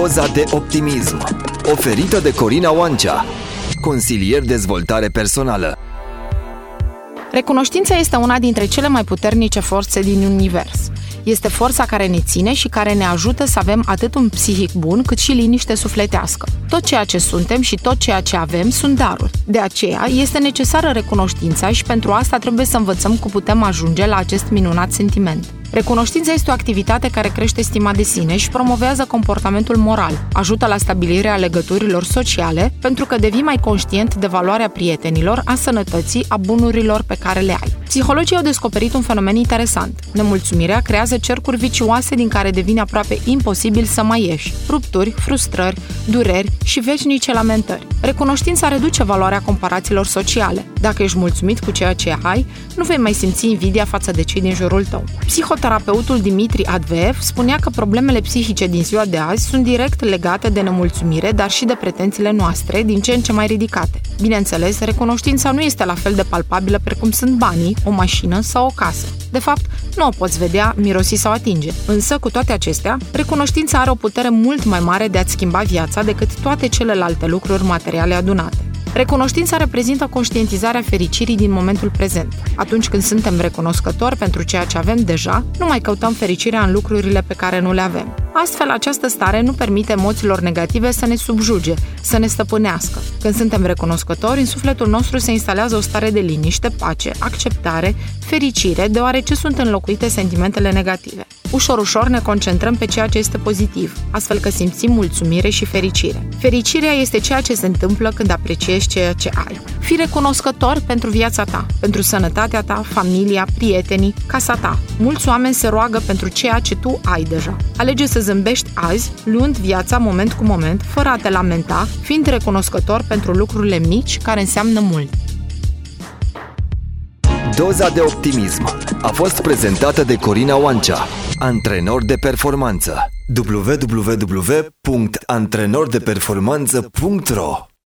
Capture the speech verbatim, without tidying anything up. Doza de optimism, oferită de Corina Oancea, consilier dezvoltare personală. Recunoștința este una dintre cele mai puternice forțe din univers. Este forța care ne ține și care ne ajută să avem atât un psihic bun, cât și liniște sufletească. Tot ceea ce suntem și tot ceea ce avem sunt daruri. De aceea, este necesară recunoștința și pentru asta trebuie să învățăm cum putem ajunge la acest minunat sentiment. Recunoștința este o activitate care crește stima de sine și promovează comportamentul moral, ajută la stabilirea legăturilor sociale, pentru că devii mai conștient de valoarea prietenilor, a sănătății, a bunurilor pe care le ai. Psihologii au descoperit un fenomen interesant. Nemulțumirea creează cercuri vicioase din care devine aproape imposibil să mai ieși. Rupturi, frustrări, dureri și veșnice lamentări. Recunoștința reduce valoarea comparațiilor sociale. Dacă ești mulțumit cu ceea ce ai, nu vei mai simți invidia față de cei din jurul tău. Psihoterapeutul Dimitri Adveev spunea că problemele psihice din ziua de azi sunt direct legate de nemulțumire, dar și de pretențiile noastre, din ce în ce mai ridicate. Bineînțeles, recunoștința nu este la fel de palpabilă precum sunt banii, o mașină sau o casă. De fapt, nu o poți vedea, mirosi sau atinge. Însă, cu toate acestea, recunoștința are o putere mult mai mare de a-ți schimba viața decât toate celelalte lucruri materiale adunate. Recunoștința reprezintă conștientizarea fericirii din momentul prezent. Atunci când suntem recunoscători pentru ceea ce avem deja, nu mai căutăm fericirea în lucrurile pe care nu le avem. Astfel, această stare nu permite emoțiilor negative să ne subjuge, să ne stăpânească. Când suntem recunoscători, în sufletul nostru se instalează o stare de liniște, pace, acceptare, fericire, deoarece sunt înlocuite sentimentele negative. Ușor, ușor ne concentrăm pe ceea ce este pozitiv, astfel că simțim mulțumire și fericire. Fericirea este ceea ce se întâmplă când apreciezi ceea ce ai. Fii recunoscător pentru viața ta, pentru sănătatea ta, familia, prietenii, casa ta. Mulți oameni se roagă pentru ceea ce tu ai deja. Alege să zâmbești azi, luând viața moment cu moment, fără a te lamenta, fiind recunoscător pentru lucrurile mici care înseamnă mult. Doza de optimism a fost prezentată de Corina Oancea, antrenor de performanță. w w w punct antrenor de performanță punct r o